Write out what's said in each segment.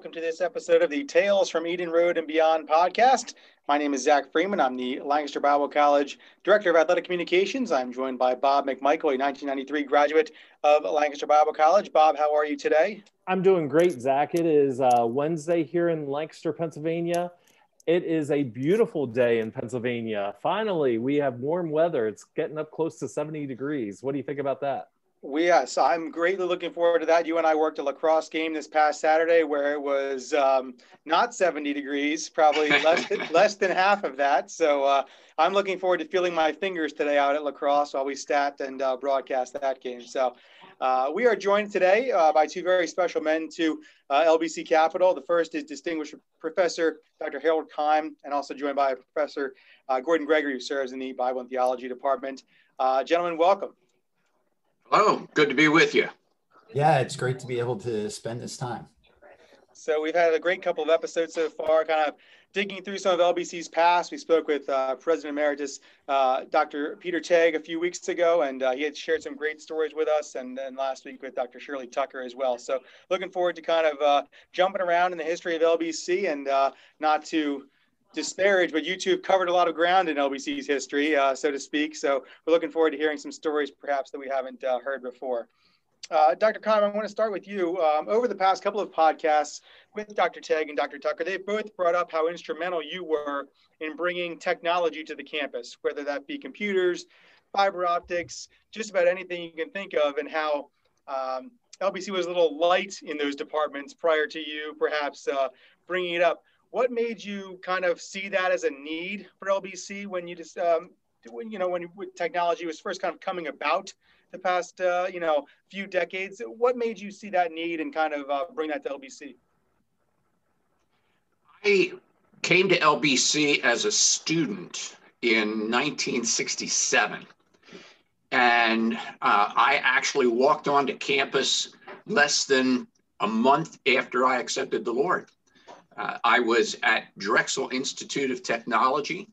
welcome to this episode of the Tales from Eden Road and Beyond podcast. My name is Zach Freeman. I'm the Lancaster Bible College Director of Athletic Communications. I'm joined by Bob McMichael, a 1993 graduate of Lancaster Bible College. Bob, how are you today? I'm doing great, Zach. It is Wednesday here in Lancaster, Pennsylvania. It is a beautiful day in Pennsylvania. Finally, we have warm weather. It's getting up close to 70 degrees. What do you think about that? Yes, I'm greatly looking forward to that. You and I worked a lacrosse game this past Saturday where it was not 70 degrees, probably less than half of that. So I'm looking forward to feeling my fingers today out at lacrosse while we stat and broadcast that game. So we are joined today by two very special men to LBC Capital. The first is Distinguished Professor Dr. Harold Keim, and also joined by Professor Gordon Gregory, who serves in the Bible and Theology Department. Gentlemen, welcome. Hello, good to be with you. Yeah, it's great to be able to spend this time. So we've had a great couple of episodes so far, kind of digging through some of LBC's past. We spoke with President Emeritus Dr. Peter Tagg a few weeks ago, and he had shared some great stories with us, and then last week with Dr. Shirley Tucker as well. So looking forward to kind of jumping around in the history of LBC, and not to disparage, but you two have covered a lot of ground in LBC's history, so to speak. So we're looking forward to hearing some stories perhaps that we haven't heard before. Dr. Keim, I want to start with you. Over the past couple of podcasts with Dr. Tagg and Dr. Tucker, they both brought up how instrumental you were in bringing technology to the campus, whether that be computers, fiber optics, just about anything you can think of, and how LBC was a little light in those departments prior to you perhaps bringing it up. What made you kind of see that as a need for LBC when you just, when technology was first kind of coming about the past, few decades? What made you see that need and kind of bring that to LBC? I came to LBC as a student in 1967, and I actually walked onto campus less than a month after I accepted the Lord. I was at Drexel Institute of Technology,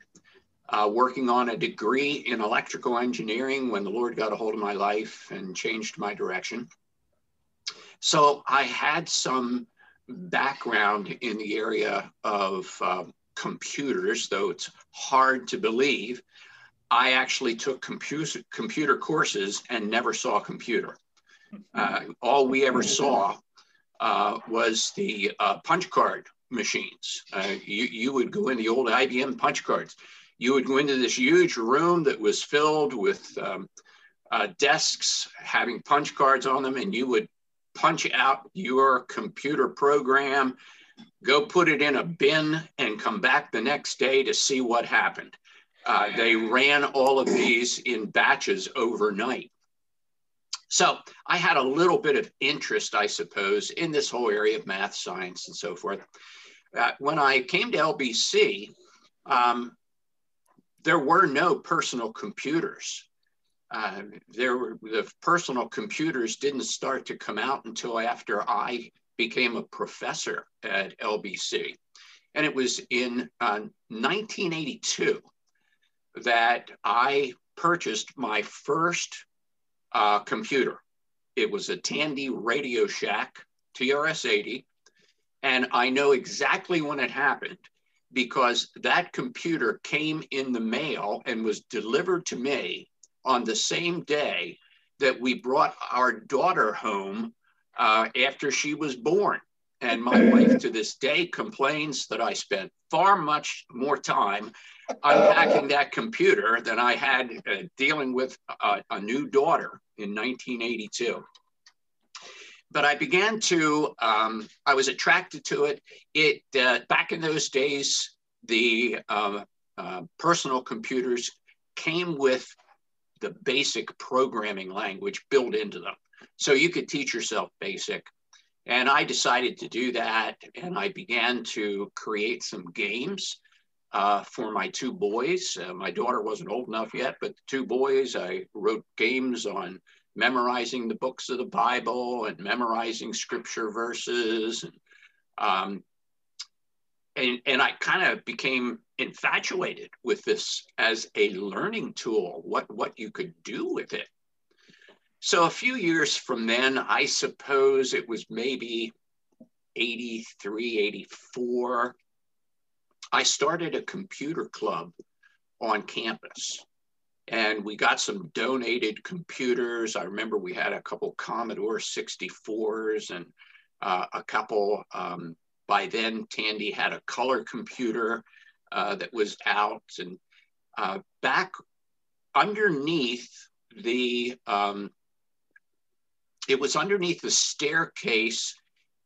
working on a degree in electrical engineering when the Lord got a hold of my life and changed my direction. So I had some background in the area of computers, though it's hard to believe. I actually took computer courses and never saw a computer. All we ever saw was the punch card machines. You would go in the old IBM punch cards. You would go into this huge room that was filled with desks having punch cards on them, and you would punch out your computer program, go put it in a bin, and come back the next day to see what happened. They ran all of these in batches overnight. So I had a little bit of interest, I suppose, in this whole area of math, science, and so forth. When I came to LBC, there were no personal computers. The personal computers didn't start to come out until after I became a professor at LBC. And it was in 1982 that I purchased my first computer. It was a Tandy Radio Shack TRS-80, and I know exactly when it happened because that computer came in the mail and was delivered to me on the same day that we brought our daughter home after she was born. And my wife to this day complains that I spent far much more time unpacking that computer than I had dealing with a new daughter in 1982. But I began to, I was attracted to it. Back in those days, the personal computers came with the basic programming language built into them. So you could teach yourself BASIC. And I decided to do that, and I began to create some games for my two boys. My daughter wasn't old enough yet, but the two boys, I wrote games on memorizing the books of the Bible and memorizing scripture verses. And I kind of became infatuated with this as a learning tool, what you could do with it. So a few years from then, I suppose it was maybe 83, 84, I started a computer club on campus, and we got some donated computers. I remember we had a couple Commodore 64s and a couple, by then Tandy had a color computer that was out, and back underneath the, it was underneath the staircase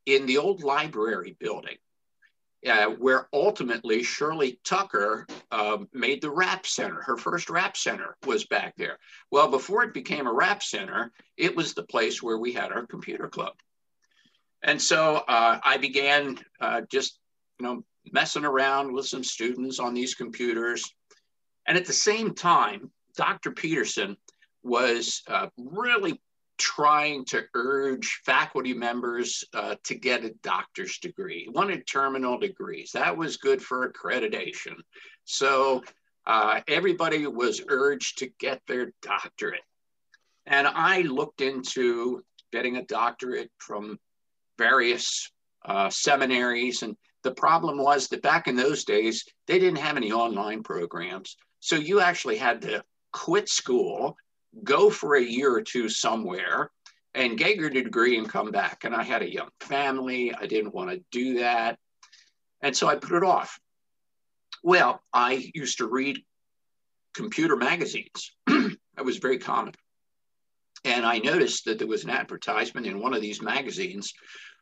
in the old library building, where ultimately Shirley Tucker made the rap center. Her first rap center was back there. Well, before it became a rap center, it was the place where we had our computer club. And so I began just, you know, messing around with some students on these computers. And at the same time, Dr. Peterson was really trying to urge faculty members to get a doctor's degree. He wanted terminal degrees. That was good for accreditation. So everybody was urged to get their doctorate. And I looked into getting a doctorate from various seminaries. And the problem was that back in those days, they didn't have any online programs. So you actually had to quit school, go for a year or two somewhere and get your degree and come back. And I had a young family. I didn't want to do that. And so I put it off. Well, I used to read computer magazines. That was very common. And I noticed that there was an advertisement in one of these magazines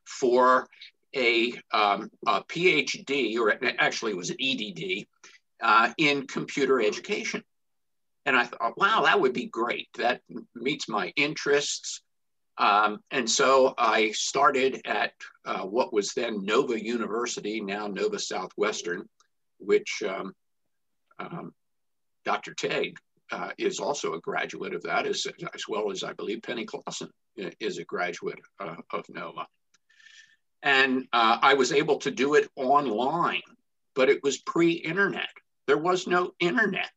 for a PhD, or actually it was an EdD, in computer education. And I thought, wow, that would be great. That meets my interests. And so I started at what was then Nova University, now Nova Southwestern, which Dr. Teague is also a graduate of that, as well as I believe Penny Clausen is a graduate of Nova. And I was able to do it online, but it was pre-internet. There was no internet.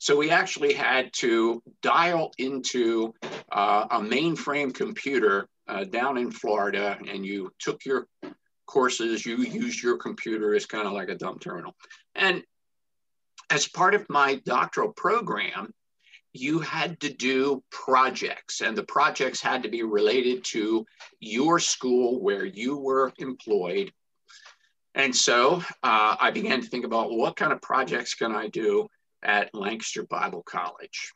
So we actually had to dial into a mainframe computer down in Florida, and you took your courses, you used your computer as kind of like a dumb terminal. And as part of my doctoral program, you had to do projects, and the projects had to be related to your school where you were employed. And so I began to think about, well, what kind of projects can I do at Lancaster Bible College?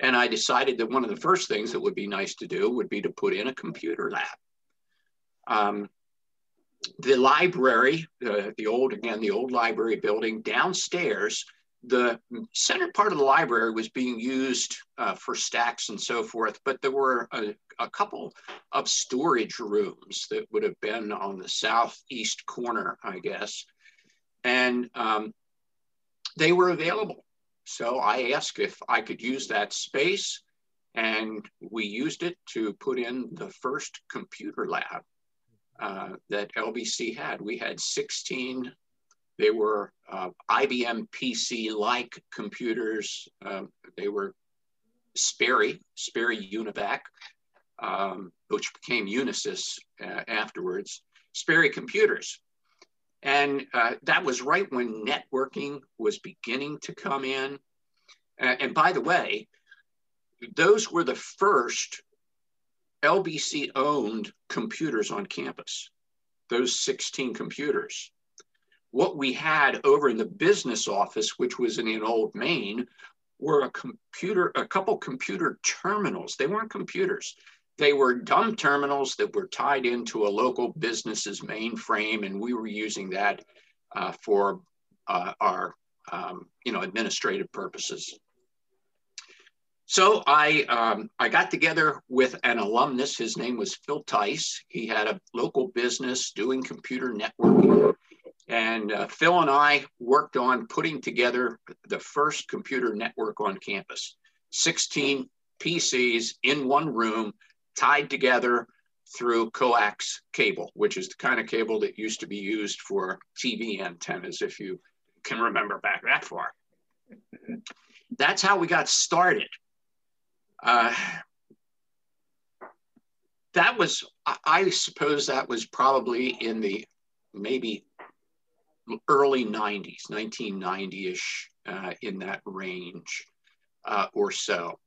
And I decided that one of the first things that would be nice to do would be to put in a computer lab. The library, the old library building downstairs, the center part of the library was being used for stacks and so forth, but there were a couple of storage rooms that would have been on the southeast corner, I guess. And they were available. So I asked if I could use that space, and we used it to put in the first computer lab that LBC had. We had 16, they were IBM PC-like computers. They were Sperry Univac, which became Unisys afterwards, Sperry computers. And that was right when networking was beginning to come in. And by the way, those were the first LBC-owned computers on campus, those 16 computers. What we had over in the business office, which was in Old Main, were a couple computer terminals. They weren't computers. They were dumb terminals that were tied into a local business's mainframe, and we were using that for our administrative purposes. So I got together with an alumnus. His name was Phil Tice. He had a local business doing computer networking, and Phil and I worked on putting together the first computer network on campus. 16 PCs in one room, tied together through coax cable, which is the kind of cable that used to be used for TV antennas, if you can remember back that far. That's how we got started. that was, I suppose that was probably in the maybe early 90s, 1990-ish, in that range or so.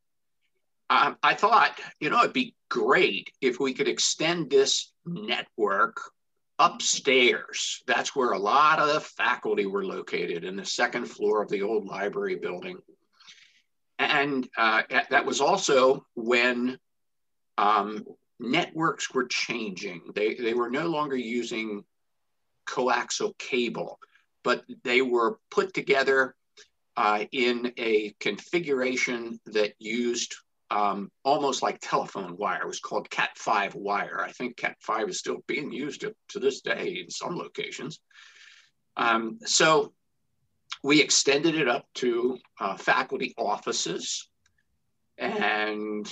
I thought, you know, it'd be great if we could extend this network upstairs. That's where a lot of the faculty were located, in the second floor of the old library building. And that was also when networks were changing. They were no longer using coaxial cable, but they were put together in a configuration that used almost like telephone wire. It was called Cat5 wire. I think Cat5 is still being used to this day in some locations. So we extended it up to faculty offices, and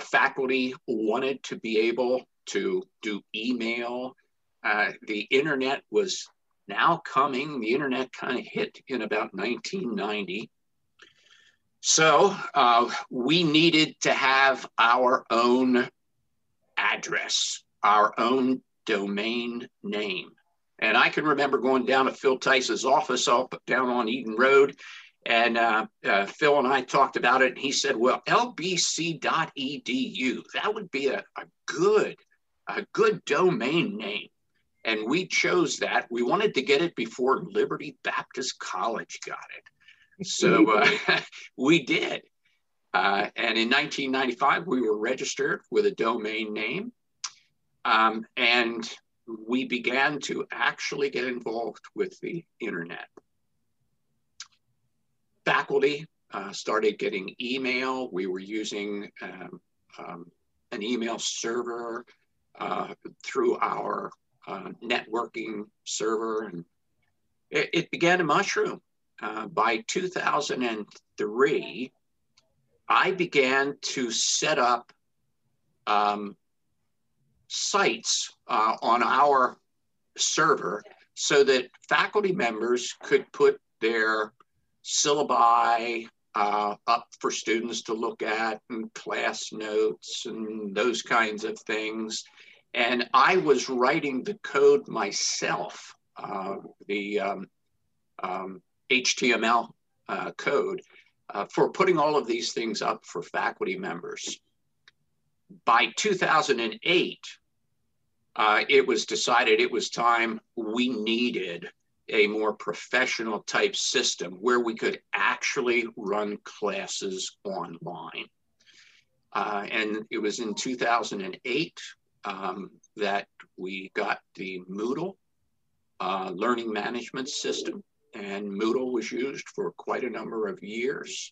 faculty wanted to be able to do email. The internet was now coming. The internet kind of hit in about 1990. So we needed to have our own address, our own domain name. And I can remember going down to Phil Tice's office up down on Eden Road, and Phil and I talked about it, and he said, well, lbc.edu, that would be a good domain name. And we chose that. We wanted to get it before Liberty Baptist College got it. So we did. And in 1995, we were registered with a domain name. And we began to actually get involved with the internet. Faculty started getting email. We were using an email server through our networking server. And it began to mushroom. By 2003, I began to set up sites on our server so that faculty members could put their syllabi up for students to look at, and class notes and those kinds of things. And I was writing the code myself, the HTML code for putting all of these things up for faculty members. By 2008, it was decided it was time. We needed a more professional type system where we could actually run classes online. And it was in 2008 that we got the Moodle learning management system. And Moodle was used for quite a number of years.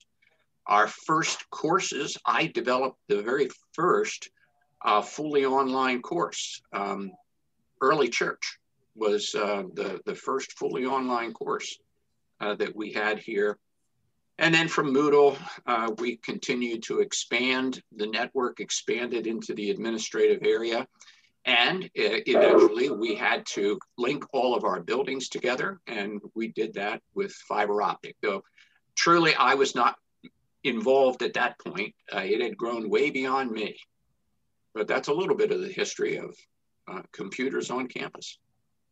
Our first courses, I developed the very first fully online course. Early Church was the first fully online course that we had here. And then from Moodle, we continued to expand. The network expanded into the administrative area. And eventually we had to link all of our buildings together, and we did that with fiber optic. So truly, I was not involved at that point. It had grown way beyond me, but that's a little bit of the history of computers on campus.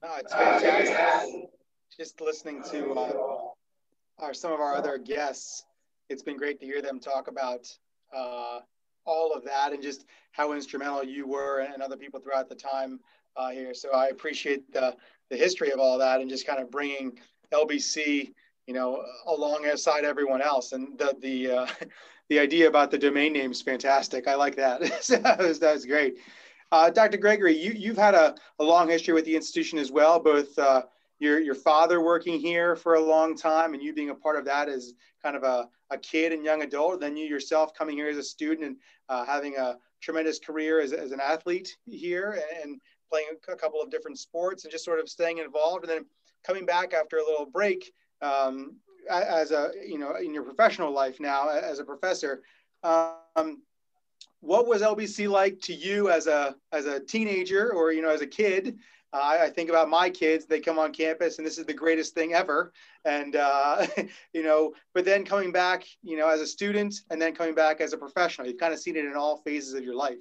No, it's fantastic. Just listening to some of our other guests, it's been great to hear them talk about all of that and just how instrumental you were and other people throughout the time here. So I appreciate the history of all that and just kind of bringing LBC, you know, alongside everyone else. And the idea about the domain name is fantastic. I like that. So that's great. Dr. Gregory, you've had a long history with the institution as well, both your father working here for a long time and you being a part of that as kind of a kid and young adult, then you yourself coming here as a student and having a tremendous career as an athlete here and playing a couple of different sports and just sort of staying involved and then coming back after a little break as a, you know, in your professional life now as a professor. What was LBC like to you as a teenager or, you know, as a kid? I think about my kids, they come on campus and this is the greatest thing ever. And, you know, but then coming back, you know, as a student and then coming back as a professional, you've kind of seen it in all phases of your life.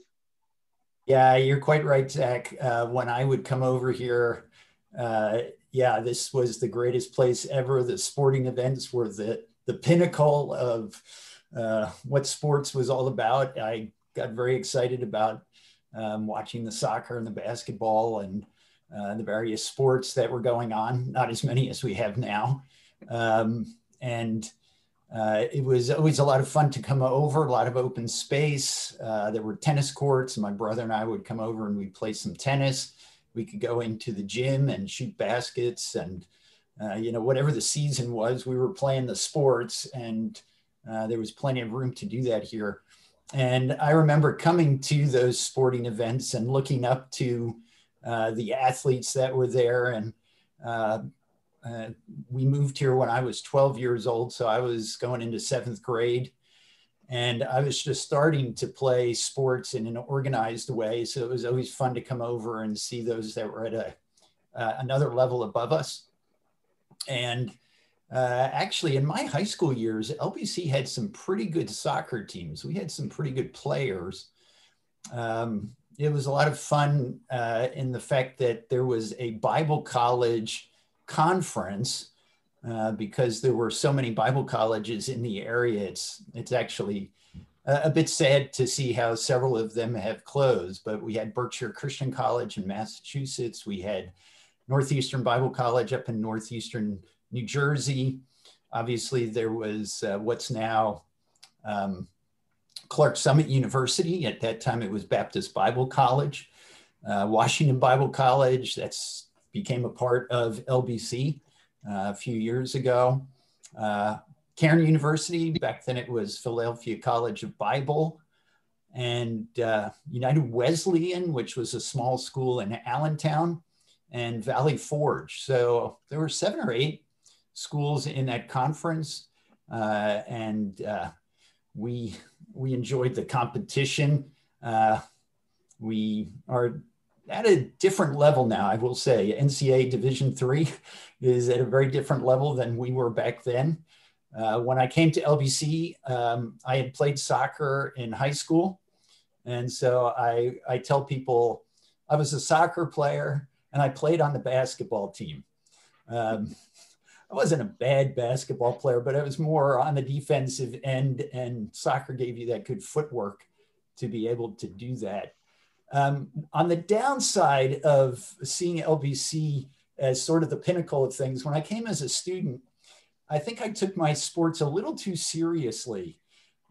Yeah, you're quite right, Zach. When I would come over here, yeah, this was the greatest place ever. The sporting events were the pinnacle of what sports was all about. I got very excited about watching the soccer and the basketball and the various sports that were going on, not as many as we have now. And it was always a lot of fun to come over, a lot of open space. There were tennis courts. My brother and I would come over and we'd play some tennis. We could go into the gym and shoot baskets and, you know, whatever the season was, we were playing the sports, and there was plenty of room to do that here. And I remember coming to those sporting events and looking up to the athletes that were there. And we moved here when I was 12 years old, so I was going into 7th grade, and I was just starting to play sports in an organized way. So it was always fun to come over and see those that were at a, another level above us. And actually in my high school years, LBC had some pretty good soccer teams. We had some pretty good players. It was a lot of fun in the fact that there was a Bible college conference because there were so many Bible colleges in the area. It's actually a bit sad to see how several of them have closed, but we had Berkshire Christian College in Massachusetts. We had Northeastern Bible College up in Northeastern New Jersey. Obviously there was what's now Clark Summit University. At that time it was Baptist Bible College. Washington Bible College, that's became a part of LBC a few years ago. Cairn University, back then it was Philadelphia College of Bible, and United Wesleyan, which was a small school in Allentown, and Valley Forge. So there were 7 or 8 schools in that conference, and we enjoyed the competition. We are at a different level now, I will say. NCAA Division III is at a very different level than we were back then. When I came to LBC, I had played soccer in high school. And so I tell people I was a soccer player and I played on the basketball team. I wasn't a bad basketball player, but I was more on the defensive end, and soccer gave you that good footwork to be able to do that. On the downside of seeing LBC as sort of the pinnacle of things, when I came as a student, I think I took my sports a little too seriously.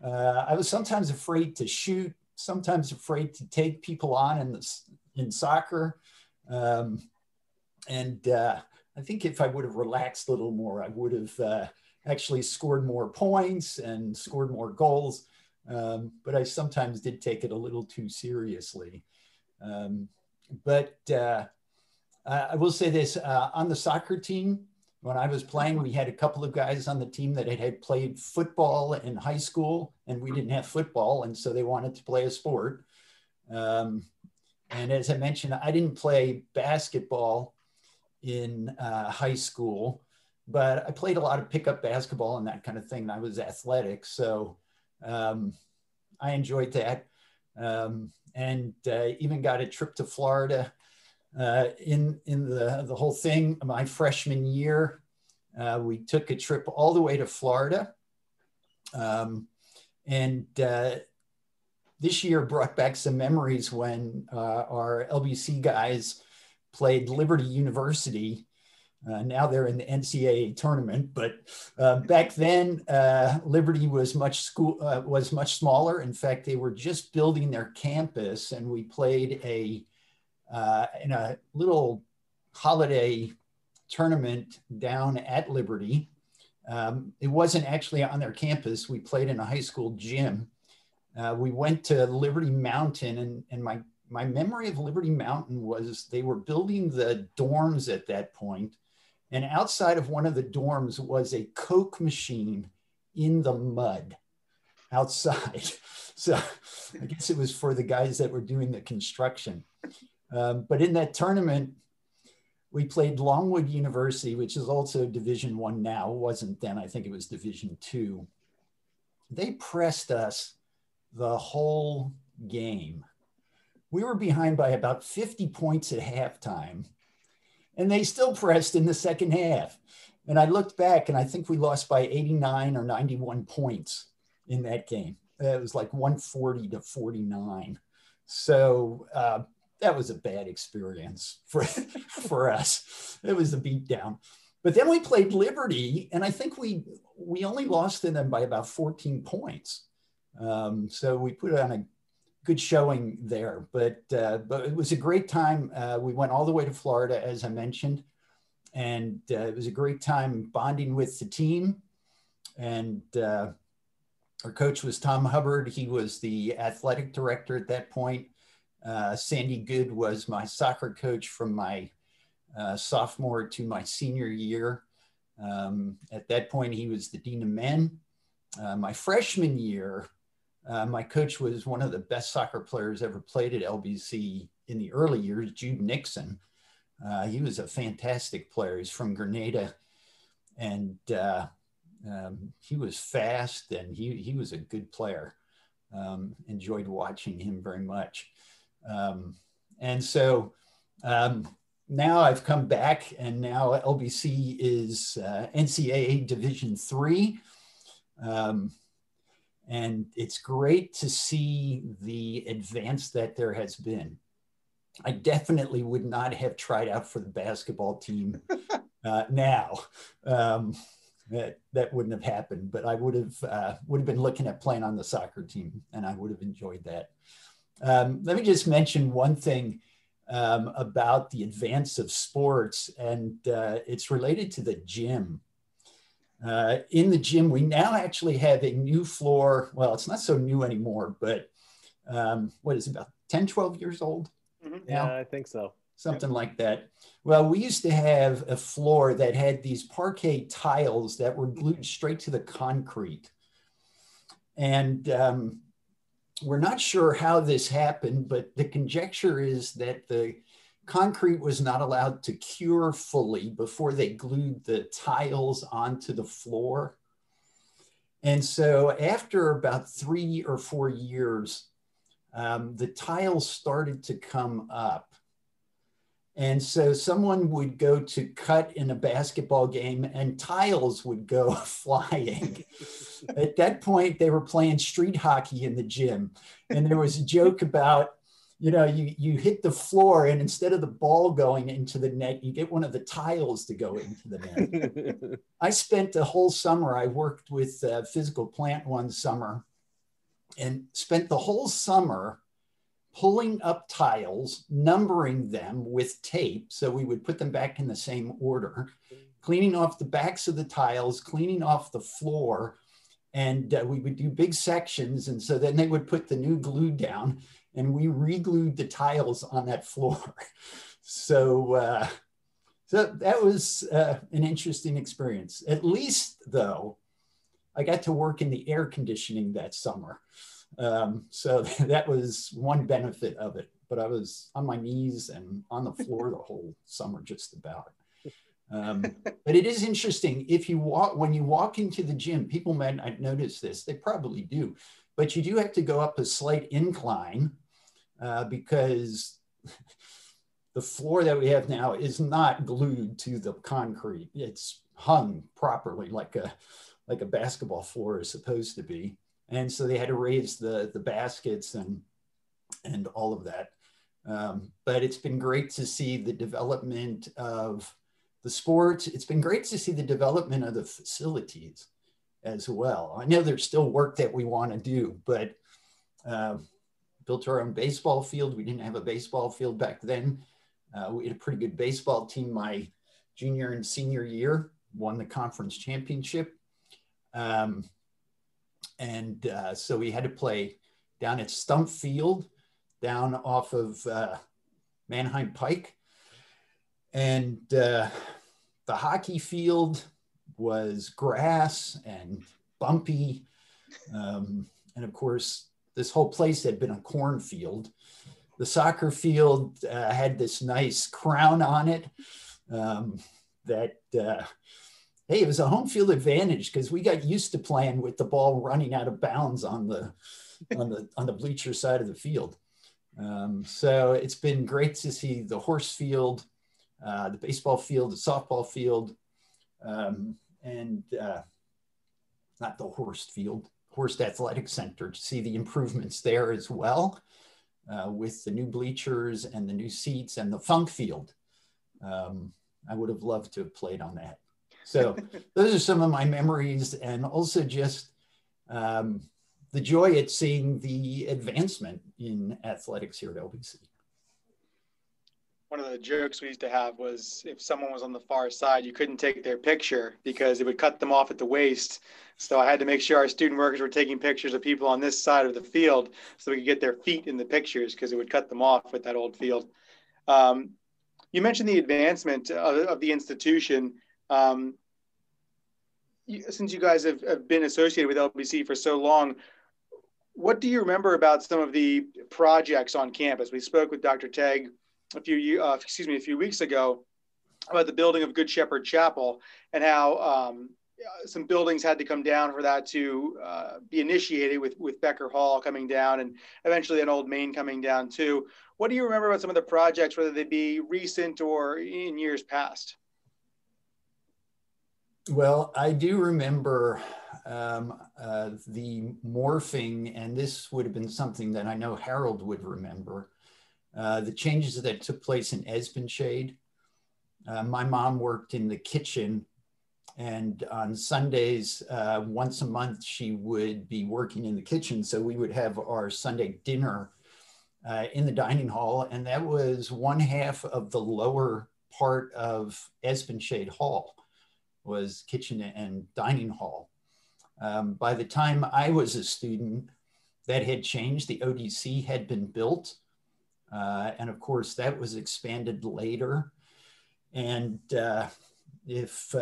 I was sometimes afraid to shoot, sometimes afraid to take people on in soccer. I think if I would have relaxed a little more, I would have actually scored more points and scored more goals. But I sometimes did take it a little too seriously. I will say this, on the soccer team, when I was playing, we had a couple of guys on the team that had played football in high school, and we didn't have football, and so they wanted to play a sport. And as I mentioned, I didn't play basketball in high school, but I played a lot of pickup basketball and that kind of thing. And I was athletic, so I enjoyed that, and even got a trip to Florida in the whole thing. My freshman year, we took a trip all the way to Florida, and this year brought back some memories when our LBC guys played Liberty University. Now they're in the NCAA tournament, but back then Liberty was much smaller. In fact, they were just building their campus, and we played in a little holiday tournament down at Liberty. It wasn't actually on their campus. We played in a high school gym. We went to Liberty Mountain, and my memory of Liberty Mountain was they were building the dorms at that point. And outside of one of the dorms was a Coke machine in the mud outside. So I guess it was for the guys that were doing the construction. But in that tournament, we played Longwood University, which is also Division I now. It wasn't then, I think it was Division II. They pressed us the whole game. We were behind by about 50 points at halftime, and they still pressed in the second half. And I looked back, and I think we lost by 89 or 91 points in that game. It was like 140 to 49. So that was a bad experience for us. It was a beatdown. But then we played Liberty, and I think we only lost to them by about 14 points. So we put on a good showing there. But it was a great time. We went all the way to Florida, as I mentioned. And it was a great time bonding with the team. And our coach was Tom Hubbard. He was the athletic director at that point. Sandy Good was my soccer coach from my sophomore to my senior year. At that point, he was the dean of men. My freshman year, my coach was one of the best soccer players ever played at LBC in the early years, Jude Nixon. He was a fantastic player. He's from Grenada, and he was fast, and he was a good player. Enjoyed watching him very much. And so now I've come back, and now LBC is NCAA Division III. And it's great to see the advance that there has been. I definitely would not have tried out for the basketball team now. That wouldn't have happened, but I would have been looking at playing on the soccer team, and I would have enjoyed that. Let me just mention one thing about the advance of sports, and it's related to the gym. In the gym, we now actually have a new floor. Well, it's not so new anymore, but what is it, about 10, 12 years old? Now? Yeah, I think so. Something like that. Well, we used to have a floor that had these parquet tiles that were glued straight to the concrete. And we're not sure how this happened, but the conjecture is that the concrete was not allowed to cure fully before they glued the tiles onto the floor. And so after about 3 or 4 years, the tiles started to come up. And so someone would go to cut in a basketball game, and tiles would go flying. At that point, they were playing street hockey in the gym. And there was a joke about, you know, you hit the floor, and instead of the ball going into the net, you get one of the tiles to go into the net. I spent the whole summer, I worked with Physical Plant one summer, and spent the whole summer pulling up tiles, numbering them with tape, so we would put them back in the same order, cleaning off the backs of the tiles, cleaning off the floor, and we would do big sections, and so then they would put the new glue down, and we re-glued the tiles on that floor. So that was an interesting experience. At least, though, I got to work in the air conditioning that summer. So that was one benefit of it, but I was on my knees and on the floor the whole summer, just about. But it is interesting. When you walk into the gym, people might not notice this, they probably do, but you do have to go up a slight incline because the floor that we have now is not glued to the concrete. It's hung properly like a basketball floor is supposed to be. And so they had to raise the baskets and all of that. But it's been great to see the development of the sports. It's been great to see the development of the facilities as well. I know there's still work that we want to do, but built our own baseball field. We didn't have a baseball field back then. We had a pretty good baseball team my junior and senior year, won the conference championship. And so we had to play down at Stump Field, down off of Manheim Pike. And the hockey field was grass and bumpy. And of course, this whole place had been a cornfield. The soccer field had this nice crown on it that... Hey, it was a home field advantage because we got used to playing with the ball running out of bounds on the bleacher side of the field. So it's been great to see the horse field, the baseball field, the softball field, and not the horse field, Horst Athletic Center, to see the improvements there as well, with the new bleachers and the new seats and the Funk field. I would have loved to have played on that. So those are some of my memories, and also just the joy at seeing the advancement in athletics here at LBC. One of the jokes we used to have was if someone was on the far side, you couldn't take their picture because it would cut them off at the waist. So I had to make sure our student workers were taking pictures of people on this side of the field so we could get their feet in the pictures because it would cut them off with that old field. You mentioned the advancement of the institution. Since you guys have been associated with LBC for so long, what do you remember about some of the projects on campus? We spoke with Dr. Tagg a few weeks ago about the building of Good Shepherd Chapel and how some buildings had to come down for that to be initiated, with Becker Hall coming down and eventually an old main coming down too. What do you remember about some of the projects, whether they be recent or in years past? Well, I do remember the morphing, and this would have been something that I know Harold would remember, the changes that took place in Esbenshade. My mom worked in the kitchen, and on Sundays, once a month, she would be working in the kitchen. So we would have our Sunday dinner in the dining hall, and that was one half of the lower part of Esbenshade Hall, was kitchen and dining hall. By the time I was a student, that had changed. The ODC had been built. And of course, that was expanded later. And if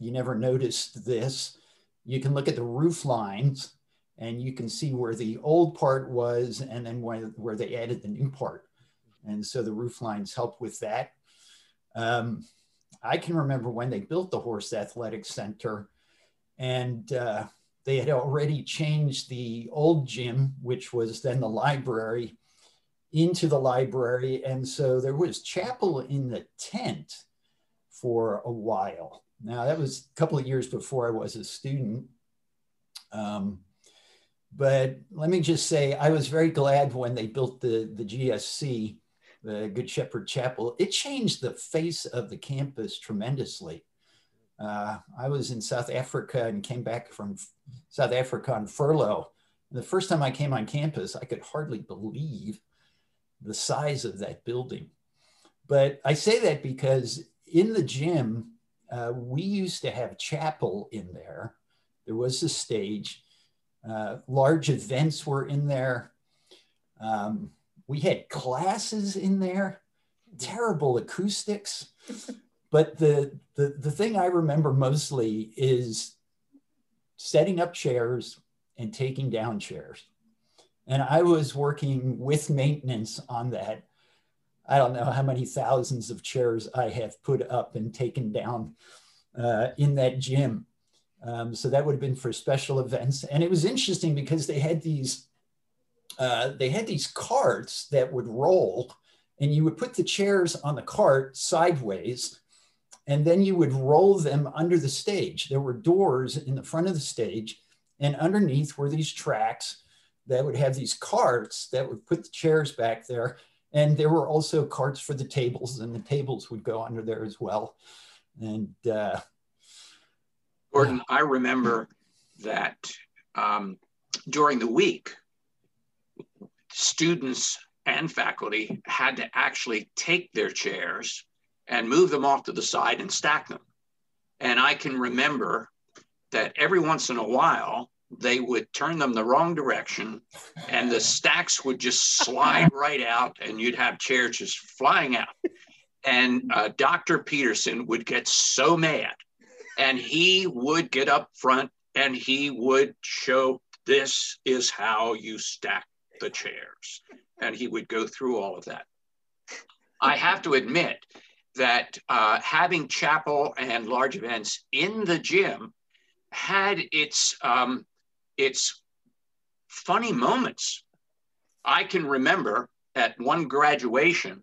you never noticed this, you can look at the roof lines and you can see where the old part was and then where they added the new part. And so the roof lines helped with that. I can remember when they built the Horst Athletic Center, and they had already changed the old gym, which was then the library, into the library. And so there was chapel in the tent for a while. Now, that was a couple of years before I was a student. But let me just say, I was very glad when they built the GSC, the Good Shepherd Chapel. It changed the face of the campus tremendously. I was in South Africa and came back from South Africa on furlough. And the first time I came on campus, I could hardly believe the size of that building. But I say that because in the gym, we used to have chapel in there. There was a stage. Large events were in there. We had classes in there, terrible acoustics. But the thing I remember mostly is setting up chairs and taking down chairs. And I was working with maintenance on that. I don't know how many thousands of chairs I have put up and taken down in that gym. So that would have been for special events. And it was interesting because they had these carts that would roll, and you would put the chairs on the cart sideways, and then you would roll them under the stage. There were doors in the front of the stage, and underneath were these tracks that would have these carts that would put the chairs back there. And there were also carts for the tables, and the tables would go under there as well. And Gordon, I remember that during the week, students and faculty had to actually take their chairs and move them off to the side and stack them. And I can remember that every once in a while, they would turn them the wrong direction and the stacks would just slide right out, and you'd have chairs just flying out. And Dr. Peterson would get so mad, and he would get up front and he would show, this is how you stack the chairs, and he would go through all of that. I have to admit that having chapel and large events in the gym had its funny moments. I can remember at one graduation,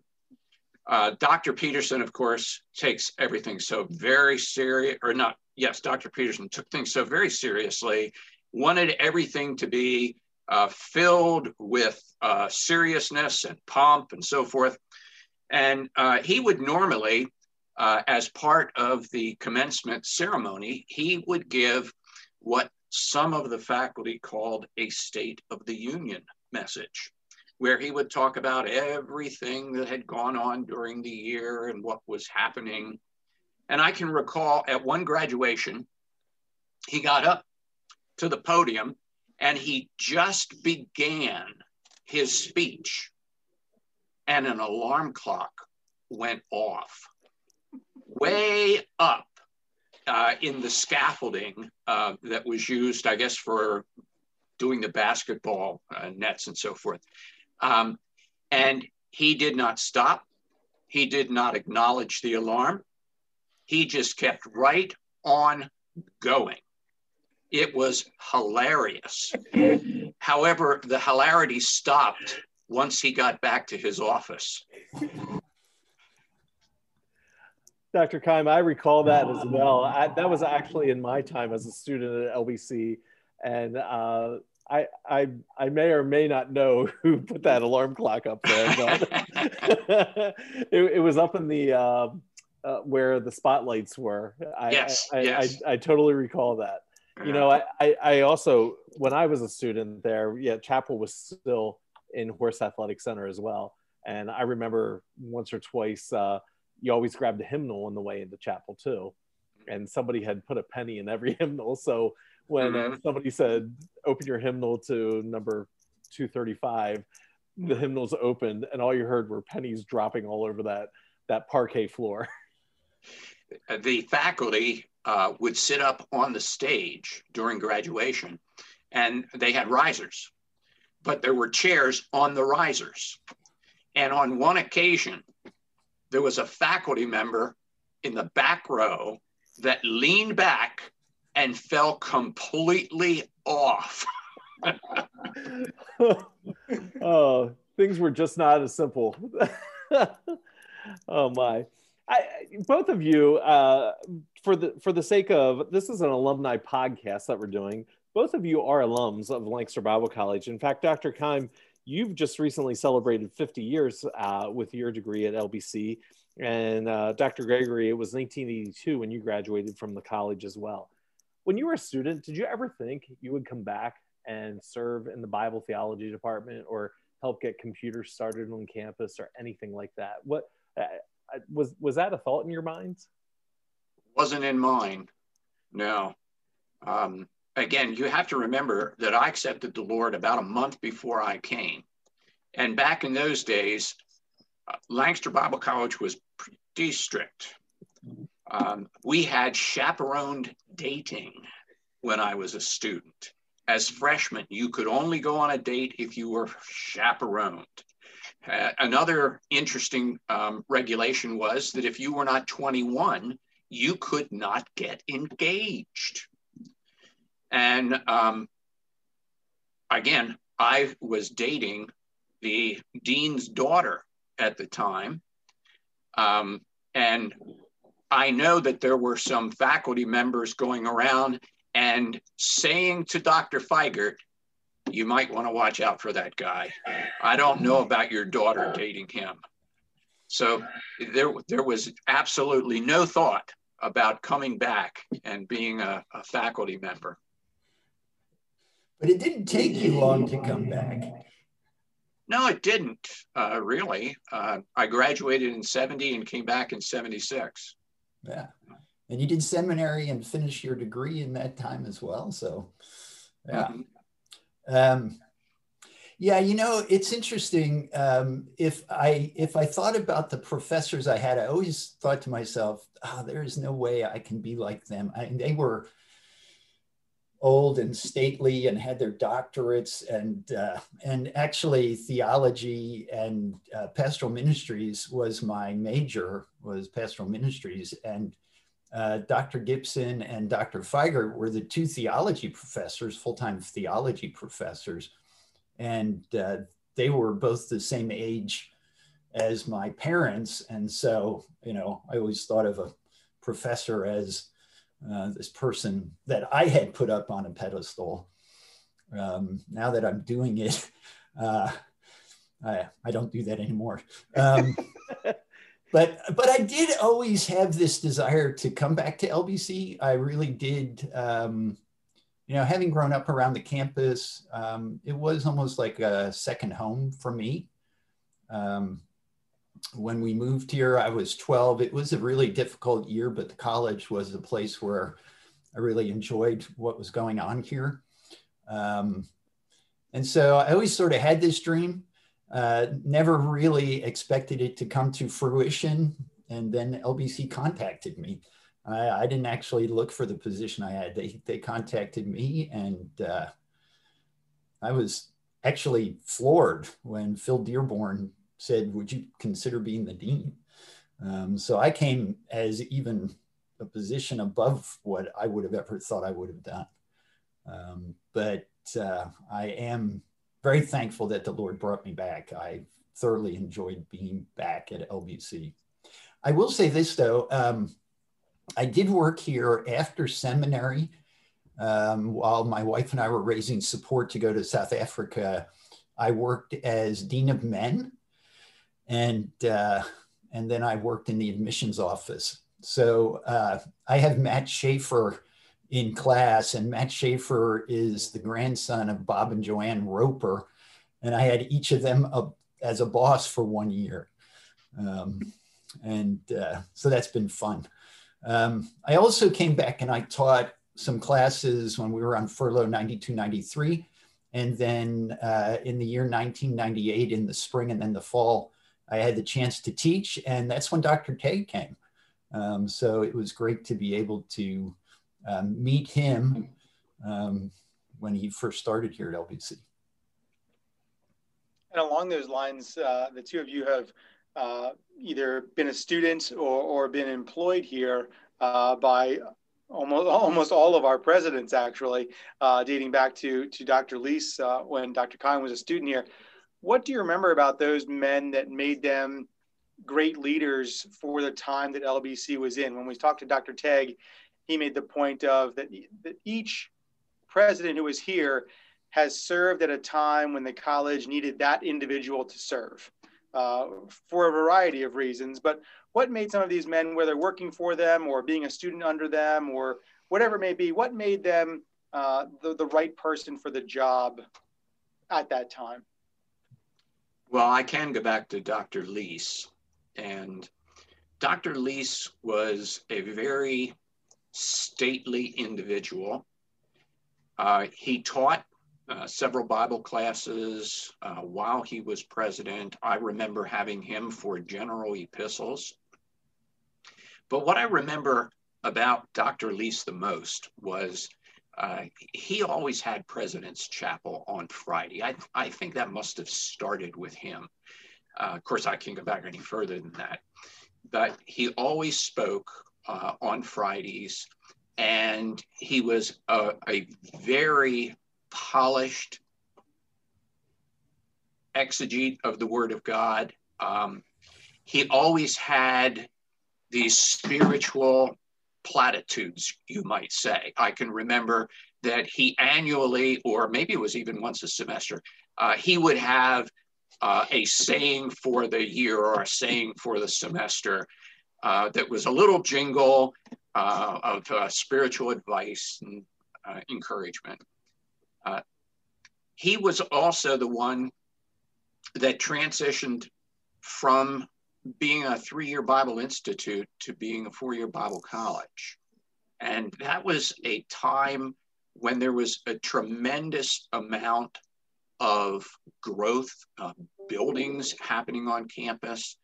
Dr. Peterson, of course, takes everything so very serious, or not, yes, Dr. Peterson took things so very seriously, wanted everything to be filled with seriousness and pomp and so forth. And he would normally, as part of the commencement ceremony, he would give what some of the faculty called a State of the Union message, where he would talk about everything that had gone on during the year and what was happening. And I can recall at one graduation, he got up to the podium and he just began his speech and an alarm clock went off way up in the scaffolding that was used, I guess, for doing the basketball nets and so forth. And he did not stop. He did not acknowledge the alarm. He just kept right on going. It was hilarious. However, the hilarity stopped once he got back to his office. Dr. Keim, I recall that as well. That was actually in my time as a student at LBC. And I may or may not know who put that alarm clock up there, but it was up in the where the spotlights were. Yes. I totally recall that. You know, I also, when I was a student there, yeah, Chapel was still in Horst Athletic Center as well. And I remember once or twice, you always grabbed a hymnal on the way into Chapel too. And somebody had put a penny in every hymnal. So when somebody said, open your hymnal to number 235, the hymnals opened and all you heard were pennies dropping all over that parquet floor. The faculty would sit up on the stage during graduation and they had risers, but there were chairs on the risers. And on one occasion, there was a faculty member in the back row that leaned back and fell completely off. Oh, things were just not as simple. Oh my. Both of you, for the sake of, this is an alumni podcast that we're doing, both of you are alums of Lancaster Bible College. In fact, Dr. Keim, you've just recently celebrated 50 years with your degree at LBC. And Dr. Gregory, it was 1982 when you graduated from the college as well. When you were a student, did you ever think you would come back and serve in the Bible theology department or help get computers started on campus or anything like that? What was that a thought in your mind? Wasn't in mine, no. Again, you have to remember that I accepted the Lord about a month before I came. And back in those days, Lancaster Bible College was pretty strict. We had chaperoned dating when I was a student. As freshmen, you could only go on a date if you were chaperoned. Another interesting regulation was that if you were not 21, you could not get engaged. And again, I was dating the dean's daughter at the time. And I know that there were some faculty members going around and saying to Dr. Feigert, you might want to watch out for that guy. I don't know about your daughter dating him. So there was absolutely no thought about coming back and being a faculty member. But it didn't take you long to come back. No, it didn't, really. I graduated in 70 and came back in 76. Yeah, and you did seminary and finished your degree in that time as well, so yeah. Yeah, you know, it's interesting. If I thought about the professors I had, I always thought to myself, there is no way I can be like them. They were old and stately and had their doctorates and actually theology and pastoral ministries was my major, was pastoral ministries. And Dr. Gibson and Dr. Feigert were the two theology professors, full-time theology professors. And they were both the same age as my parents. And so, you know, I always thought of a professor as this person that I had put up on a pedestal. Now that I'm doing it, I don't do that anymore. But I did always have this desire to come back to LBC. I really did. You know, having grown up around the campus, it was almost like a second home for me. When we moved here, I was 12. It was a really difficult year, but the college was a place where I really enjoyed what was going on here. And so I always sort of had this dream, never really expected it to come to fruition. And then LBC contacted me. I didn't actually look for the position I had. They contacted me, and I was actually floored when Phil Dearborn said, would you consider being the dean? So I came as even a position above what I would have ever thought I would have done. But I am very thankful that the Lord brought me back. I thoroughly enjoyed being back at LBC. I will say this, though. I did work here after seminary while my wife and I were raising support to go to South Africa. I worked as Dean of Men, and then I worked in the admissions office. So I have Matt Schaefer in class, and Matt Schaefer is the grandson of Bob and Joanne Roper, and I had each of them up as a boss for 1 year. So that's been fun. I also came back and I taught some classes when we were on furlough 92-93, and then in the year 1998 in the spring and then the fall, I had the chance to teach, and that's when Dr. Tay came. So it was great to be able to meet him when he first started here at LBC. And along those lines, the two of you have either been a student or been employed here by almost all of our presidents, actually, dating back to Dr. Leese when Dr. Kine was a student here. What do you remember about those men that made them great leaders for the time that LBC was in? When we talked to Dr. Tegg, he made the point of that each president who was here has served at a time when the college needed that individual to serve. For a variety of reasons, but what made some of these men, whether working for them or being a student under them or whatever it may be, what made them the right person for the job at that time? Well, I can go back to Dr. Leese, and Dr. Leese was a very stately individual. He taught several Bible classes while he was president. I remember having him for general epistles. But what I remember about Dr. Leese the most was he always had President's Chapel on Friday. I think that must have started with him. Of course, I can't go back any further than that. But he always spoke on Fridays, and he was a very polished exegete of the Word of God. He always had these spiritual platitudes, you might say. I can remember that he annually, or maybe it was even once a semester, he would have a saying for the year or a saying for the semester that was a little jingle of spiritual advice and encouragement. He was also the one that transitioned from being a three-year Bible institute to being a four-year Bible college. And that was a time when there was a tremendous amount of growth, buildings happening on campus.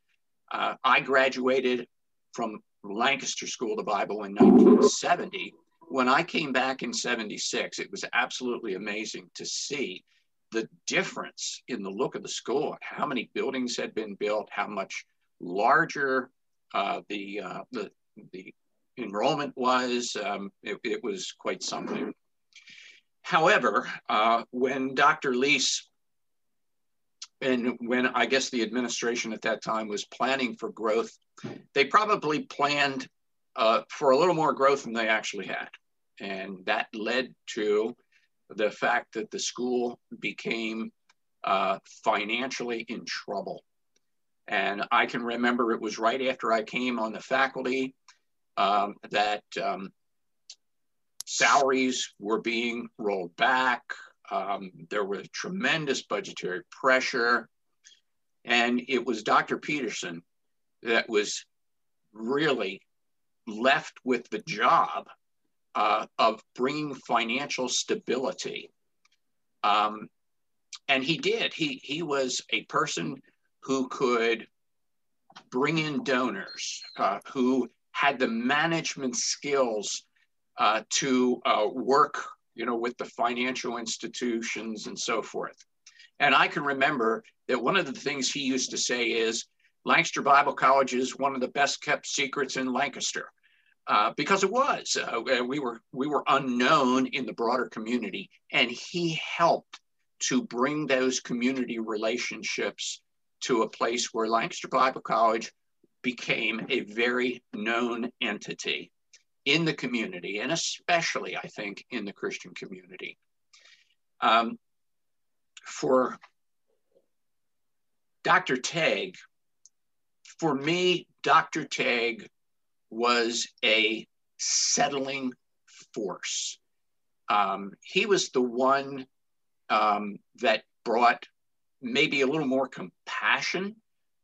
I graduated from Lancaster School of the Bible in 1970. When I came back in 76, it was absolutely amazing to see the difference in the look of the school, how many buildings had been built, how much larger the enrollment was. It was quite something. However, when Dr. Leese and when I guess the administration at that time was planning for growth, they probably planned for a little more growth than they actually had. And that led to the fact that the school became financially in trouble. And I can remember it was right after I came on the faculty that salaries were being rolled back. There was tremendous budgetary pressure. And it was Dr. Peterson that was really left with the job of bringing financial stability. And he did. He was a person who could bring in donors, who had the management skills to work, you know, with the financial institutions and so forth. And I can remember that one of the things he used to say is, Lancaster Bible College is one of the best kept secrets in Lancaster, because it was. We were unknown in the broader community, and he helped to bring those community relationships to a place where Lancaster Bible College became a very known entity in the community, and especially, I think, in the Christian community. For Dr. Tagg, for me, Dr. Tagg was a settling force. He was the one that brought maybe a little more compassion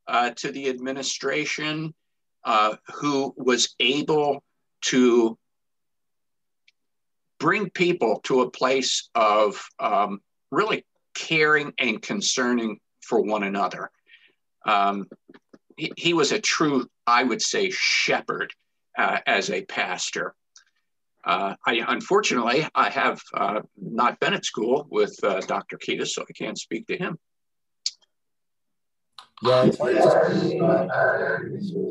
to the administration, who was able to bring people to a place of really caring and concerning for one another. He was a true, I would say, shepherd as a pastor. Unfortunately, I have not been at school with Dr. Kitas, so I can't speak to him. Yeah, it's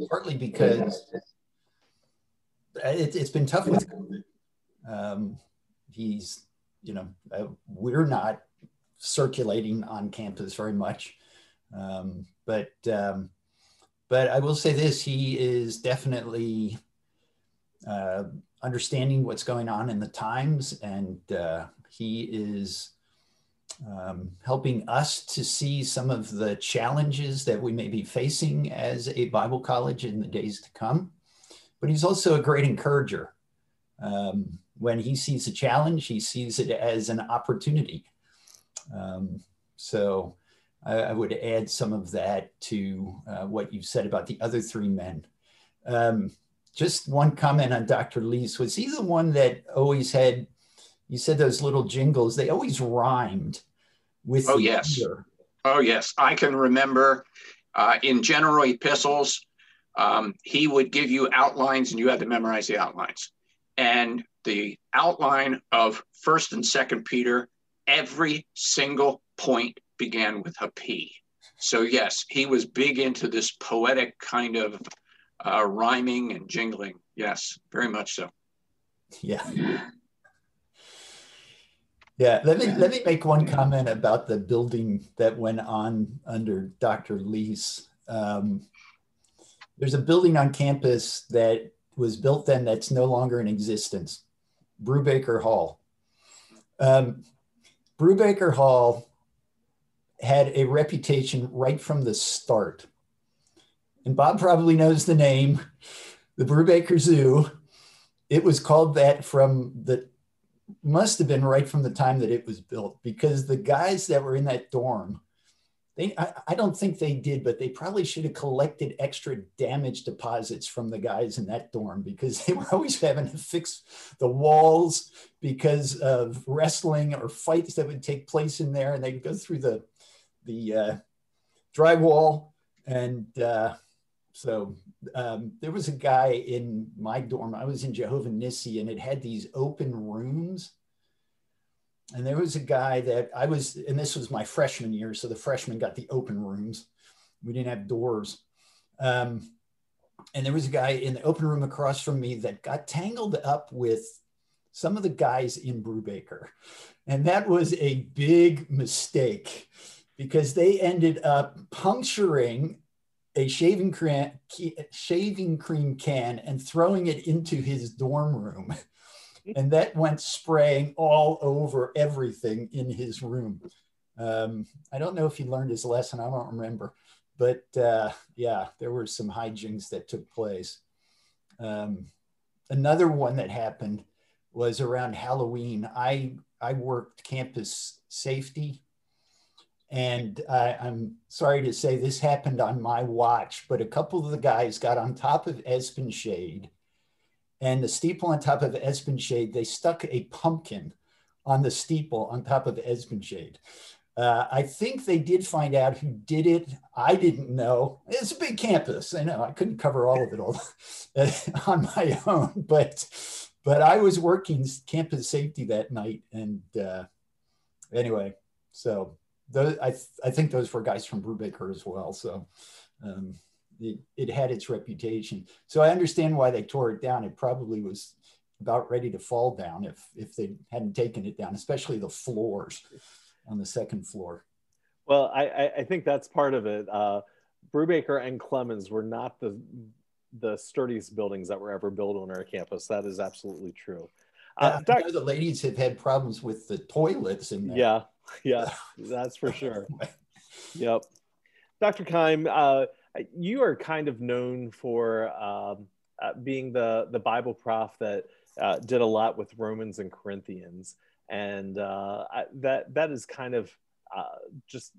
partly because it's been tough with COVID. He's, you know, we're not circulating on campus very much, but I will say this: he is definitely understanding what's going on in the times, and he is helping us to see some of the challenges that we may be facing as a Bible college in the days to come. But he's also a great encourager. When he sees a challenge, he sees it as an opportunity. So I would add some of that to what you said about the other three men. Just one comment on Dr. Leese. Was he the one that always had, you said those little jingles, they always rhymed with oh, the yes. Year. Oh, yes. I can remember in general epistles, he would give you outlines and you had to memorize the outlines. And the outline of 1st and 2nd Peter, every single point began with a P. So yes, he was big into this poetic kind of rhyming and jingling. Yes, very much so. Yeah. Yeah, let me make one comment about the building that went on under Dr. Leese. There's a building on campus that was built then that's no longer in existence, Brubaker Hall. Brubaker Hall had a reputation right from the start. And Bob probably knows the name, the Brubaker Zoo. It was called that from the, must have been right from the time that it was built, because the guys that were in that dorm, I don't think they did, but they probably should have collected extra damage deposits from the guys in that dorm, because they were always having to fix the walls because of wrestling or fights that would take place in there. And they'd go through the drywall. And so there was a guy in my dorm, I was in Jehovah Nissi, and it had these open rooms. And there was a guy that I was, and this was my freshman year, so the freshmen got the open rooms. We didn't have doors. And there was a guy in the open room across from me that got tangled up with some of the guys in Brubaker. And that was a big mistake because they ended up puncturing a shaving cream can and throwing it into his dorm room. And that went spraying all over everything in his room. I don't know if he learned his lesson, I don't remember. But yeah, there were some hijinks that took place. Another one that happened was around Halloween. I worked campus safety. And I'm sorry to say this happened on my watch, but a couple of the guys got on top of Espenshade, and the steeple on top of Esbenshade, they stuck a pumpkin on the steeple on top of Esbenshade. I think they did find out who did it. I didn't know. It's a big campus. I know I couldn't cover all of it all on my own, but I was working campus safety that night. And anyway, so those, I think those were guys from Brubaker as well. So it had its reputation. So I understand why they tore it down. It probably was about ready to fall down if they hadn't taken it down, especially the floors on the second floor. Well, I think that's part of it. Brubaker and Clemens were not the sturdiest buildings that were ever built on our campus. That is absolutely true. I know the ladies have had problems with the toilets in there. Yeah, yeah, that's for sure. Yep. Dr. Keim, you are kind of known for being the Bible prof that did a lot with Romans and Corinthians, and that is kind of just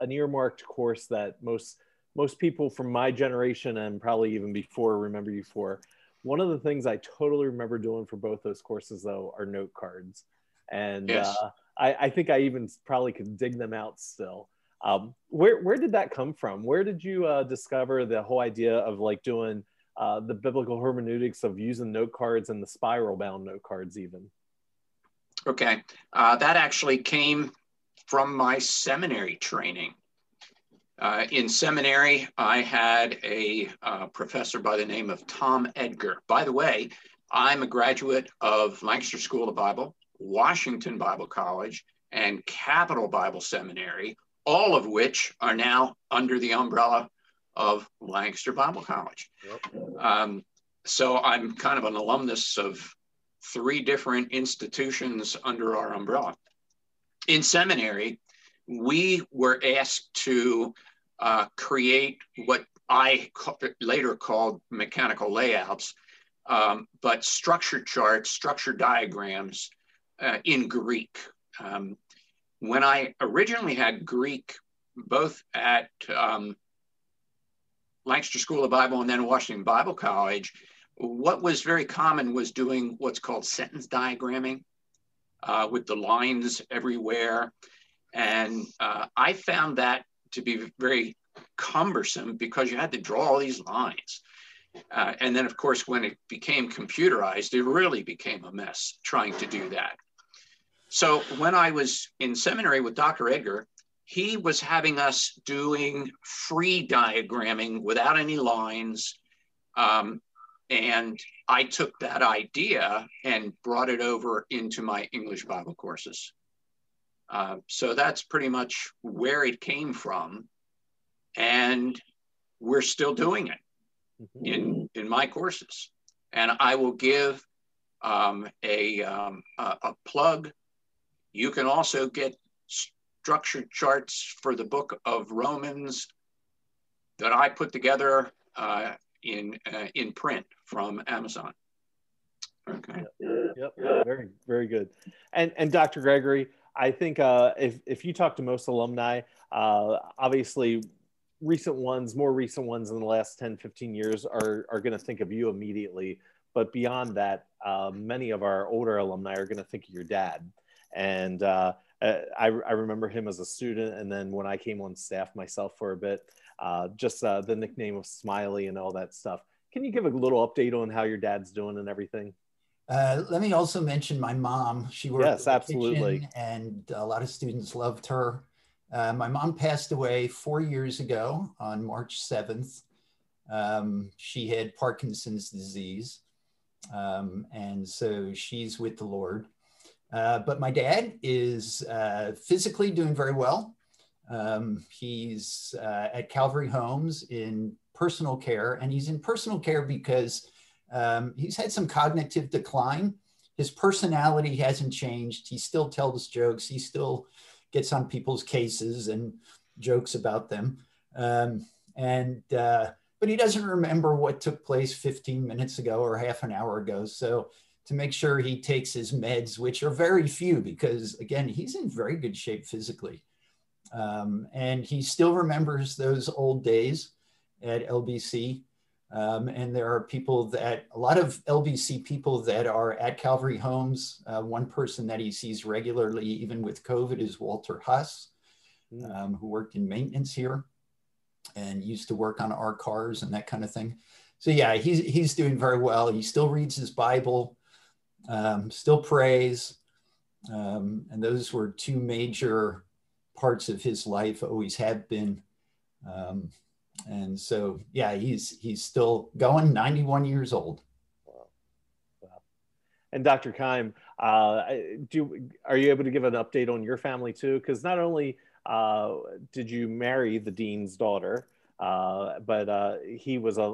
an earmarked course that most people from my generation and probably even before remember you for. One of the things I totally remember doing for both those courses, though, are note cards, and yes. I think I even probably could dig them out still. Where did that come from? Where did you discover the whole idea of like doing the biblical hermeneutics of using note cards and the spiral bound note cards even? Okay, that actually came from my seminary training. In seminary, I had a professor by the name of Tom Edgar. By the way, I'm a graduate of Lancaster School of Bible, Washington Bible College, and Capital Bible Seminary, all of which are now under the umbrella of Lancaster Bible College. Yep. So I'm kind of an alumnus of three different institutions under our umbrella. In seminary, we were asked to create what I later called mechanical layouts, but structure charts, structure diagrams in Greek. When I originally had Greek, both at Lancaster School of Bible and then Washington Bible College, what was very common was doing what's called sentence diagramming with the lines everywhere. And I found that to be very cumbersome because you had to draw all these lines. And then of course, when it became computerized, it really became a mess trying to do that. So when I was in seminary with Dr. Edgar, he was having us doing free diagramming without any lines. And I took that idea and brought it over into my English Bible courses. So that's pretty much where it came from. And we're still doing it in my courses. And I will give a plug. You can also get structured charts for the book of Romans that I put together in print from Amazon. Okay. Yep. Yep. Very, very good. And Dr. Gregory, I think if you talk to most alumni, obviously recent ones, more recent ones in the last 10, 15 years are going to think of you immediately. But beyond that, many of our older alumni are going to think of your dad. And I remember him as a student. And then when I came on staff myself for a bit, just the nickname of Smiley and all that stuff. Can you give a little update on how your dad's doing and everything? Let me also mention my mom. She worked in the kitchen and a lot of students loved her. My mom passed away 4 years ago on March 7th. She had Parkinson's disease. And so she's with the Lord. But my dad is physically doing very well. He's at Calvary Homes in personal care, and he's in personal care because he's had some cognitive decline. His personality hasn't changed. He still tells jokes. He still gets on people's cases and jokes about them. But he doesn't remember what took place 15 minutes ago or half an hour ago. So to make sure he takes his meds, which are very few, because again, he's in very good shape physically. And he still remembers those old days at LBC. And there are people that, a lot of LBC people that are at Calvary Homes. One person that he sees regularly, even with COVID, is Walter Huss, who worked in maintenance here and used to work on our cars and that kind of thing. So yeah, he's doing very well. He still reads his Bible, still prays. And those were two major parts of his life, always have been. And so, yeah, he's still going, 91 years old. Wow. Wow. And Dr. Keim, are you able to give an update on your family too? Because not only did you marry the dean's daughter, but he was a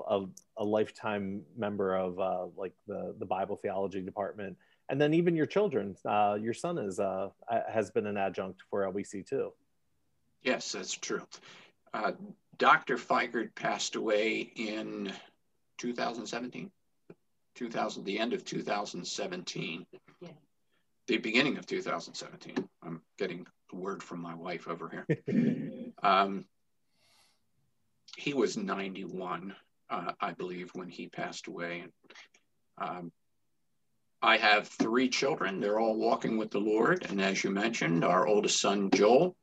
lifetime member of like the Bible theology department. And then even your children, your son has been an adjunct for LBC too. Yes, that's true. Dr. Feigert passed away in 2017, the end of 2017, yeah. The beginning of 2017. I'm getting a word from my wife over here. He was 91, I believe, when he passed away. I have three children. They're all walking with the Lord. And as you mentioned, our oldest son, Joel,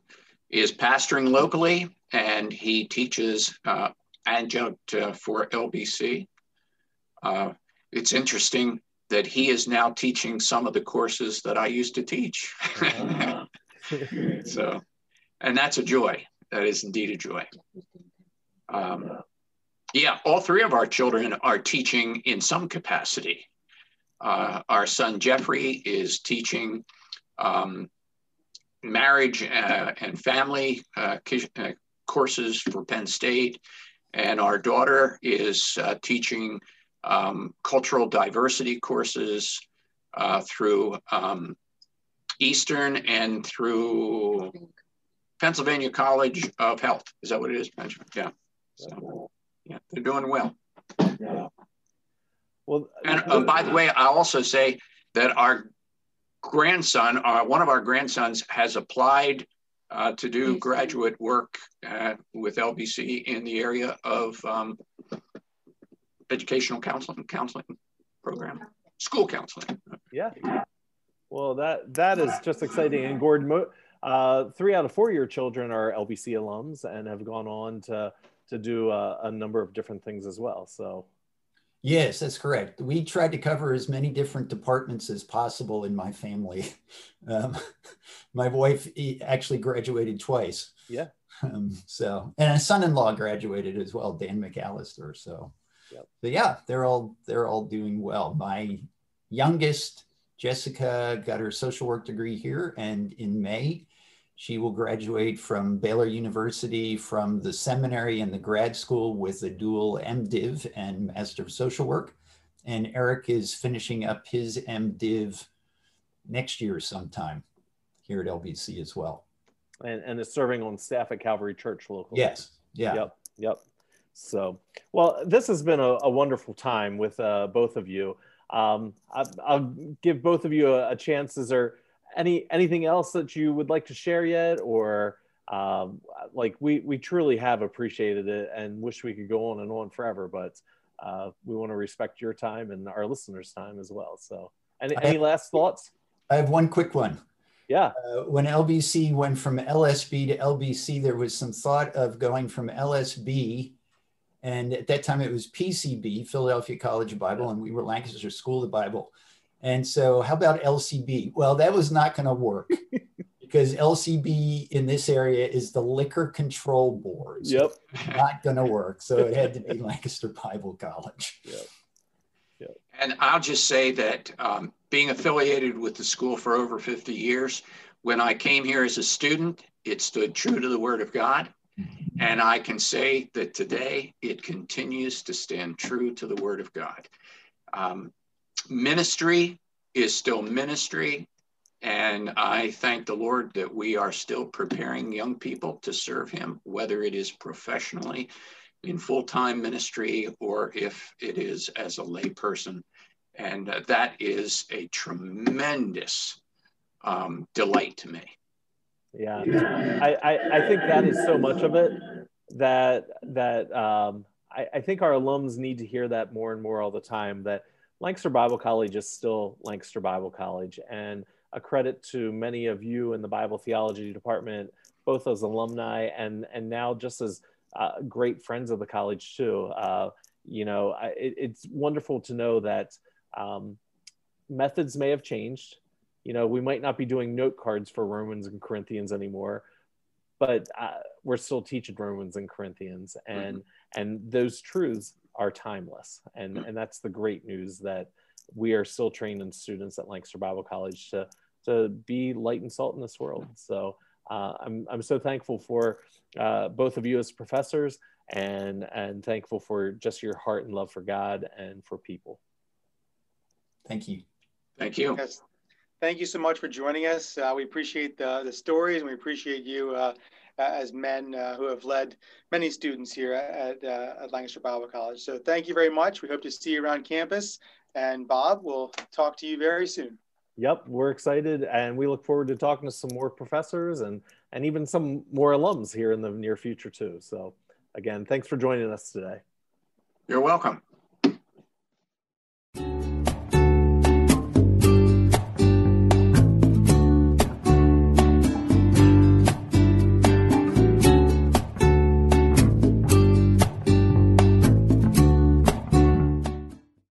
is pastoring locally, and he teaches adjunct for LBC. It's interesting that he is now teaching some of the courses that I used to teach. So, and that's a joy. That is indeed a joy. Yeah, all three of our children are teaching in some capacity. Our son Jeffrey is teaching marriage and family courses for Penn State. And our daughter is teaching cultural diversity courses through Eastern and through Pennsylvania College of Health. Is that what it is, Benjamin? Yeah. So, yeah, they're doing well. Yeah. Well, and by the way, I'll also say that our grandson, one of our grandsons has applied to do graduate work with LBC in the area of educational counseling program, school counseling. Yeah. Well, that is just exciting. And Gordon, 3 out of 4 of your children are LBC alums and have gone on to do a number of different things as well. So. Yes, that's correct. We tried to cover as many different departments as possible in my family. My wife actually graduated twice. Yeah. And a son-in-law graduated as well, Dan McAllister. So, yep. But yeah, they're all doing well. My youngest, Jessica, got her social work degree here, and in May, she will graduate from Baylor University from the seminary and the grad school with a dual MDiv and Master of Social Work. And Eric is finishing up his MDiv next year sometime here at LBC as well. And is serving on staff at Calvary Church locally. Yes. Yeah. Yep. Yep. So, well, this has been a wonderful time with both of you. I'll give both of you a chance. Is there anything else that you would like to share yet, or like we truly have appreciated it and wish we could go on and on forever, but we want to respect your time and our listeners' time as well. So any last thoughts? I have one quick one. Yeah. When LBC went from LSB to LBC, there was some thought of going from LSB, and at that time it was PCB, Philadelphia College of Bible, and we were Lancaster School of Bible. And so how about LCB? Well, that was not going to work because LCB in this area is the Liquor Control Board. So yep. Not going to work. So it had to be Lancaster Bible College. Yep. Yep. And I'll just say that being affiliated with the school for over 50 years, when I came here as a student, it stood true to the Word of God. And I can say that today it continues to stand true to the Word of God. Ministry is still ministry. And I thank the Lord that we are still preparing young people to serve Him, whether it is professionally in full-time ministry or if it is as a layperson. And that is a tremendous delight to me. Yeah, I think that is so much of it that I think our alums need to hear that more and more all the time, that Lancaster Bible College is still Lancaster Bible College. And a credit to many of you in the Bible Theology Department, both as alumni and now just as great friends of the college too. You know, it's wonderful to know that methods may have changed. You know, we might not be doing note cards for Romans and Corinthians anymore, but we're still teaching Romans and Corinthians, and mm-hmm. and those truths are timeless. And mm-hmm. and that's the great news, that we are still training students at Lancaster Bible College to be light and salt in this world. So I'm so thankful for both of you as professors, and thankful for just your heart and love for God and for people. Thank you. Thank you. Yes. Thank you so much for joining us. We appreciate the stories, and we appreciate you as men who have led many students here at Lancaster Bible College. So thank you very much. We hope to see you around campus. And Bob, we'll talk to you very soon. Yep, we're excited, and we look forward to talking to some more professors and even some more alums here in the near future too. So again, thanks for joining us today. You're welcome.